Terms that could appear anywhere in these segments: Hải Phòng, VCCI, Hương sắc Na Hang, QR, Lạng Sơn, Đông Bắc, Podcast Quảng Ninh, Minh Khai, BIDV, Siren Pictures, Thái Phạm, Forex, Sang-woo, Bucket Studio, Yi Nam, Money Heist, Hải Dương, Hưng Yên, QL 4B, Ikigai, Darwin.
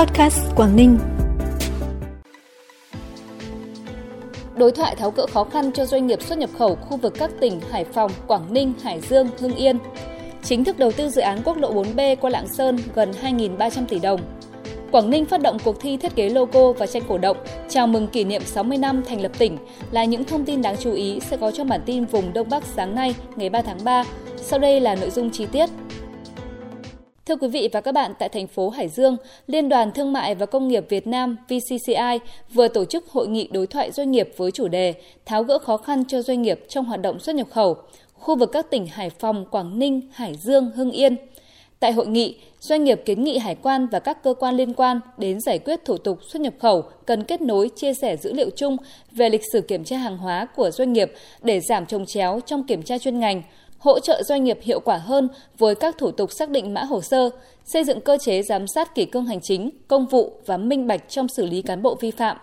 Podcast Quảng Ninh. Đối thoại tháo gỡ khó khăn cho doanh nghiệp xuất nhập khẩu khu vực các tỉnh Hải Phòng, Quảng Ninh, Hải Dương, Hưng Yên. Chính thức đầu tư dự án quốc lộ 4B qua Lạng Sơn gần 2.300 tỷ đồng. Quảng Ninh phát động cuộc thi thiết kế logo và tranh cổ động chào mừng kỷ niệm 60 năm thành lập tỉnh là những thông tin đáng chú ý sẽ có trong bản tin vùng Đông Bắc sáng nay ngày 3 tháng 3. Sau đây là nội dung chi tiết. Thưa quý vị và các bạn, tại thành phố Hải Dương, Liên đoàn Thương mại và Công nghiệp Việt Nam VCCI vừa tổ chức hội nghị đối thoại doanh nghiệp với chủ đề tháo gỡ khó khăn cho doanh nghiệp trong hoạt động xuất nhập khẩu, khu vực các tỉnh Hải Phòng, Quảng Ninh, Hải Dương, Hưng Yên. Tại hội nghị, doanh nghiệp kiến nghị hải quan và các cơ quan liên quan đến giải quyết thủ tục xuất nhập khẩu cần kết nối chia sẻ dữ liệu chung về lịch sử kiểm tra hàng hóa của doanh nghiệp để giảm chồng chéo trong kiểm tra chuyên ngành, hỗ trợ doanh nghiệp hiệu quả hơn với các thủ tục xác định mã hồ sơ, xây dựng cơ chế giám sát kỷ cương hành chính, công vụ và minh bạch trong xử lý cán bộ vi phạm.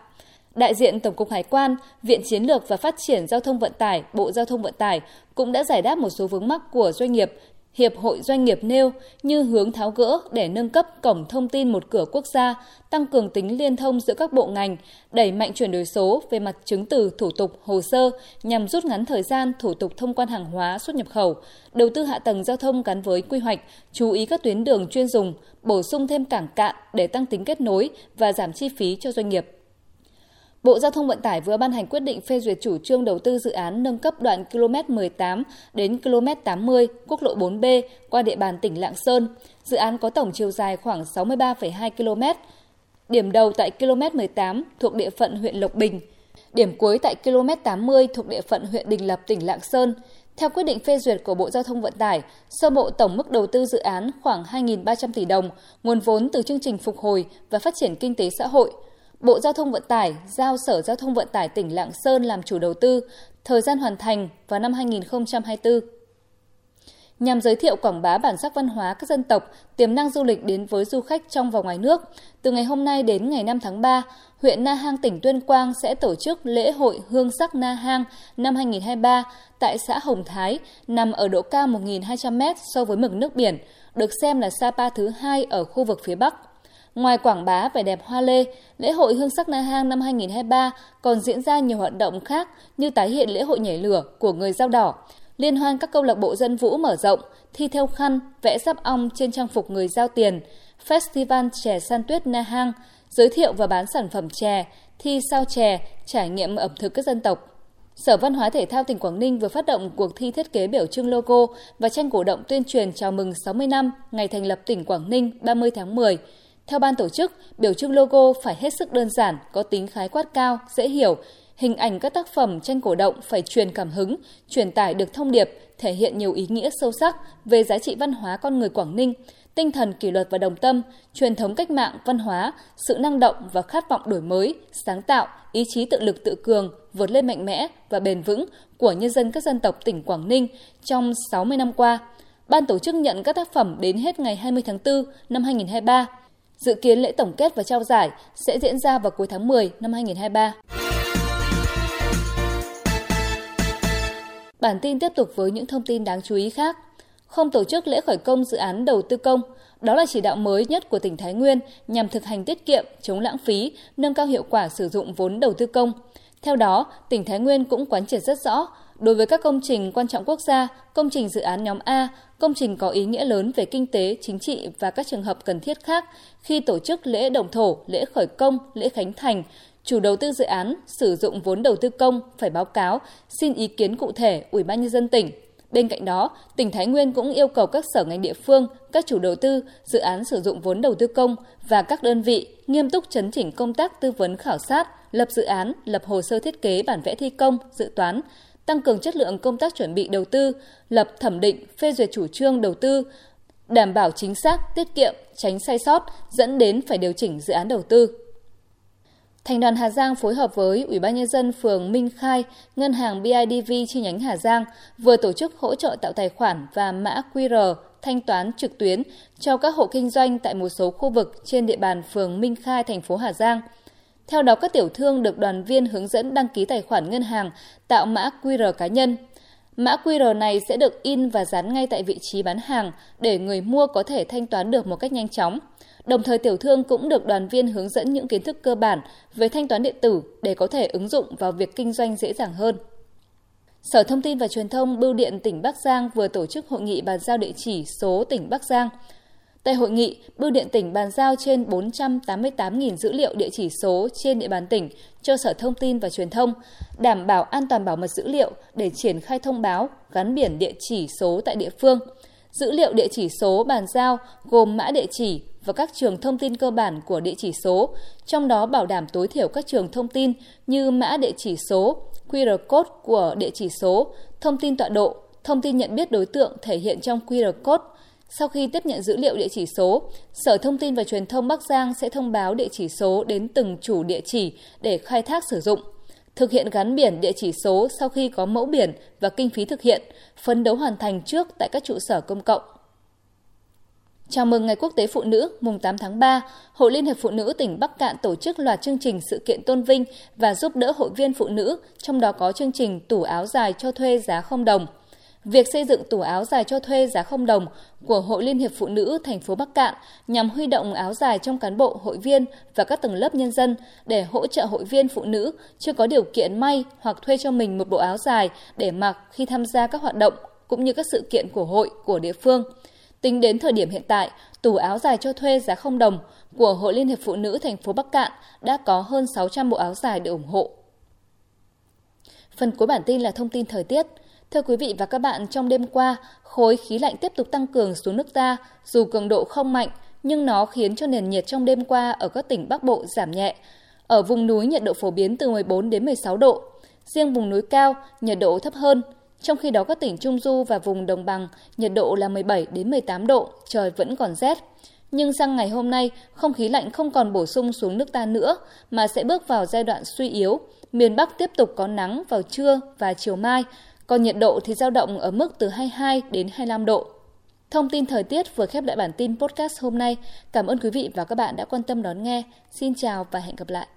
Đại diện Tổng cục Hải quan, Viện Chiến lược và Phát triển Giao thông Vận tải, Bộ Giao thông Vận tải cũng đã giải đáp một số vướng mắc của doanh nghiệp, Hiệp hội Doanh nghiệp nêu như hướng tháo gỡ để nâng cấp cổng thông tin một cửa quốc gia, tăng cường tính liên thông giữa các bộ ngành, đẩy mạnh chuyển đổi số về mặt chứng từ thủ tục hồ sơ nhằm rút ngắn thời gian thủ tục thông quan hàng hóa xuất nhập khẩu, đầu tư hạ tầng giao thông gắn với quy hoạch, chú ý các tuyến đường chuyên dùng, bổ sung thêm cảng cạn để tăng tính kết nối và giảm chi phí cho doanh nghiệp. Bộ Giao thông Vận tải vừa ban hành quyết định phê duyệt chủ trương đầu tư dự án nâng cấp đoạn km 18 đến km 80 quốc lộ 4B qua địa bàn tỉnh Lạng Sơn. Dự án có tổng chiều dài khoảng 63,2 km. Điểm đầu tại km 18 thuộc địa phận huyện Lộc Bình. Điểm cuối tại km 80 thuộc địa phận huyện Đình Lập, tỉnh Lạng Sơn. Theo quyết định phê duyệt của Bộ Giao thông Vận tải, sơ bộ tổng mức đầu tư dự án khoảng 2.300 tỷ đồng, nguồn vốn từ chương trình phục hồi và phát triển kinh tế xã hội. Bộ Giao thông Vận tải giao Sở Giao thông Vận tải tỉnh Lạng Sơn làm chủ đầu tư, thời gian hoàn thành vào năm 2024. Nhằm giới thiệu quảng bá bản sắc văn hóa các dân tộc, tiềm năng du lịch đến với du khách trong và ngoài nước, từ ngày hôm nay đến ngày 5 tháng 3, huyện Na Hang tỉnh Tuyên Quang sẽ tổ chức lễ hội Hương sắc Na Hang năm 2023 tại xã Hồng Thái, nằm ở độ cao 1.200m so với mực nước biển, được xem là Sapa thứ 2 ở khu vực phía Bắc. Ngoài quảng bá vẻ đẹp hoa lê, lễ hội Hương sắc Na Hang năm 2023 còn diễn ra nhiều hoạt động khác như tái hiện lễ hội nhảy lửa của người Dao Đỏ, liên hoan các câu lạc bộ dân vũ mở rộng, thi theo khăn, vẽ giáp ong trên trang phục người Dao Tiền, festival chè san tuyết Na Hang, giới thiệu và bán sản phẩm chè, thi sao chè, trải nghiệm ẩm thực các dân tộc. Sở Văn hóa Thể thao tỉnh Quảng Ninh vừa phát động cuộc thi thiết kế biểu trưng logo và tranh cổ động tuyên truyền chào mừng 60 năm ngày thành lập tỉnh Quảng Ninh 30 tháng 10. Theo ban tổ chức, biểu trưng logo phải hết sức đơn giản, có tính khái quát cao, dễ hiểu. Hình ảnh các tác phẩm tranh cổ động phải truyền cảm hứng, truyền tải được thông điệp, thể hiện nhiều ý nghĩa sâu sắc về giá trị văn hóa con người Quảng Ninh, tinh thần kỷ luật và đồng tâm, truyền thống cách mạng, văn hóa, sự năng động và khát vọng đổi mới, sáng tạo, ý chí tự lực tự cường, vượt lên mạnh mẽ và bền vững của nhân dân các dân tộc tỉnh Quảng Ninh trong 60 năm qua. Ban tổ chức nhận các tác phẩm đến hết ngày 20 tháng 4 năm 2023. Dự kiến lễ tổng kết và trao giải sẽ diễn ra vào cuối tháng 10 năm 2023. Bản tin tiếp tục với những thông tin đáng chú ý khác. Không tổ chức lễ khởi công dự án đầu tư công, đó là chỉ đạo mới nhất của tỉnh Thái Nguyên nhằm thực hành tiết kiệm, chống lãng phí, nâng cao hiệu quả sử dụng vốn đầu tư công. Theo đó, tỉnh Thái Nguyên cũng quán triệt rất rõ, đối với các công trình quan trọng quốc gia, công trình dự án nhóm A, công trình có ý nghĩa lớn về kinh tế, chính trị và các trường hợp cần thiết khác, khi tổ chức lễ động thổ, lễ khởi công, lễ khánh thành, chủ đầu tư dự án sử dụng vốn đầu tư công phải báo cáo, xin ý kiến cụ thể Ủy ban nhân dân tỉnh. Bên cạnh đó, tỉnh Thái Nguyên cũng yêu cầu các sở ngành địa phương, các chủ đầu tư, dự án sử dụng vốn đầu tư công và các đơn vị nghiêm túc chấn chỉnh công tác tư vấn khảo sát, lập dự án, lập hồ sơ thiết kế bản vẽ thi công, dự toán, tăng cường chất lượng công tác chuẩn bị đầu tư, lập thẩm định, phê duyệt chủ trương đầu tư, đảm bảo chính xác, tiết kiệm, tránh sai sót, dẫn đến phải điều chỉnh dự án đầu tư. Thành đoàn Hà Giang phối hợp với Ủy ban nhân dân phường Minh Khai, Ngân hàng BIDV chi nhánh Hà Giang vừa tổ chức hỗ trợ tạo tài khoản và mã QR thanh toán trực tuyến cho các hộ kinh doanh tại một số khu vực trên địa bàn phường Minh Khai, thành phố Hà Giang. Theo đó, các tiểu thương được đoàn viên hướng dẫn đăng ký tài khoản ngân hàng, tạo mã QR cá nhân. Mã QR này sẽ được in và dán ngay tại vị trí bán hàng để người mua có thể thanh toán được một cách nhanh chóng. Đồng thời tiểu thương cũng được đoàn viên hướng dẫn những kiến thức cơ bản về thanh toán điện tử để có thể ứng dụng vào việc kinh doanh dễ dàng hơn. Sở Thông tin và Truyền thông Bưu điện tỉnh Bắc Giang vừa tổ chức hội nghị bàn giao địa chỉ số tỉnh Bắc Giang. Tại hội nghị, Bưu điện tỉnh bàn giao trên 488.000 dữ liệu địa chỉ số trên địa bàn tỉnh cho Sở Thông tin và Truyền thông, đảm bảo an toàn bảo mật dữ liệu để triển khai thông báo, gắn biển địa chỉ số tại địa phương. Dữ liệu địa chỉ số bàn giao gồm mã địa chỉ và các trường thông tin cơ bản của địa chỉ số, trong đó bảo đảm tối thiểu các trường thông tin như mã địa chỉ số, QR code của địa chỉ số, thông tin tọa độ, thông tin nhận biết đối tượng thể hiện trong QR code. Sau khi tiếp nhận dữ liệu địa chỉ số, Sở Thông tin và Truyền thông Bắc Giang sẽ thông báo địa chỉ số đến từng chủ địa chỉ để khai thác sử dụng. Thực hiện gắn biển địa chỉ số sau khi có mẫu biển và kinh phí thực hiện, phấn đấu hoàn thành trước tại các trụ sở công cộng. Chào mừng Ngày Quốc tế Phụ nữ mùng 8 tháng 3, Hội Liên hiệp Phụ nữ tỉnh Bắc Cạn tổ chức loạt chương trình sự kiện tôn vinh và giúp đỡ hội viên phụ nữ, trong đó có chương trình tủ áo dài cho thuê giá $0. Việc xây dựng tủ áo dài cho thuê giá $0 của Hội Liên hiệp Phụ nữ thành phố Bắc Cạn nhằm huy động áo dài trong cán bộ, hội viên và các tầng lớp nhân dân để hỗ trợ hội viên phụ nữ chưa có điều kiện may hoặc thuê cho mình một bộ áo dài để mặc khi tham gia các hoạt động cũng như các sự kiện của hội, của địa phương. Tính đến thời điểm hiện tại, tủ áo dài cho thuê giá $0 của Hội Liên hiệp Phụ nữ thành phố Bắc Cạn đã có hơn 600 bộ áo dài được ủng hộ. Phần cuối bản tin là thông tin thời tiết. Thưa quý vị và các bạn, trong đêm qua, khối khí lạnh tiếp tục tăng cường xuống nước ta, dù cường độ không mạnh, nhưng nó khiến cho nền nhiệt trong đêm qua ở các tỉnh Bắc Bộ giảm nhẹ. Ở vùng núi, nhiệt độ phổ biến từ 14 đến 16 độ. Riêng vùng núi cao, nhiệt độ thấp hơn. Trong khi đó, các tỉnh Trung Du và vùng Đồng Bằng, nhiệt độ là 17 đến 18 độ, trời vẫn còn rét. Nhưng sang ngày hôm nay, không khí lạnh không còn bổ sung xuống nước ta nữa, mà sẽ bước vào giai đoạn suy yếu. Miền Bắc tiếp tục có nắng vào trưa và chiều mai, còn nhiệt độ thì dao động ở mức từ 22 đến 25 độ. Thông tin thời tiết vừa khép lại bản tin podcast hôm nay. Cảm ơn quý vị và các bạn đã quan tâm đón nghe. Xin chào và hẹn gặp lại.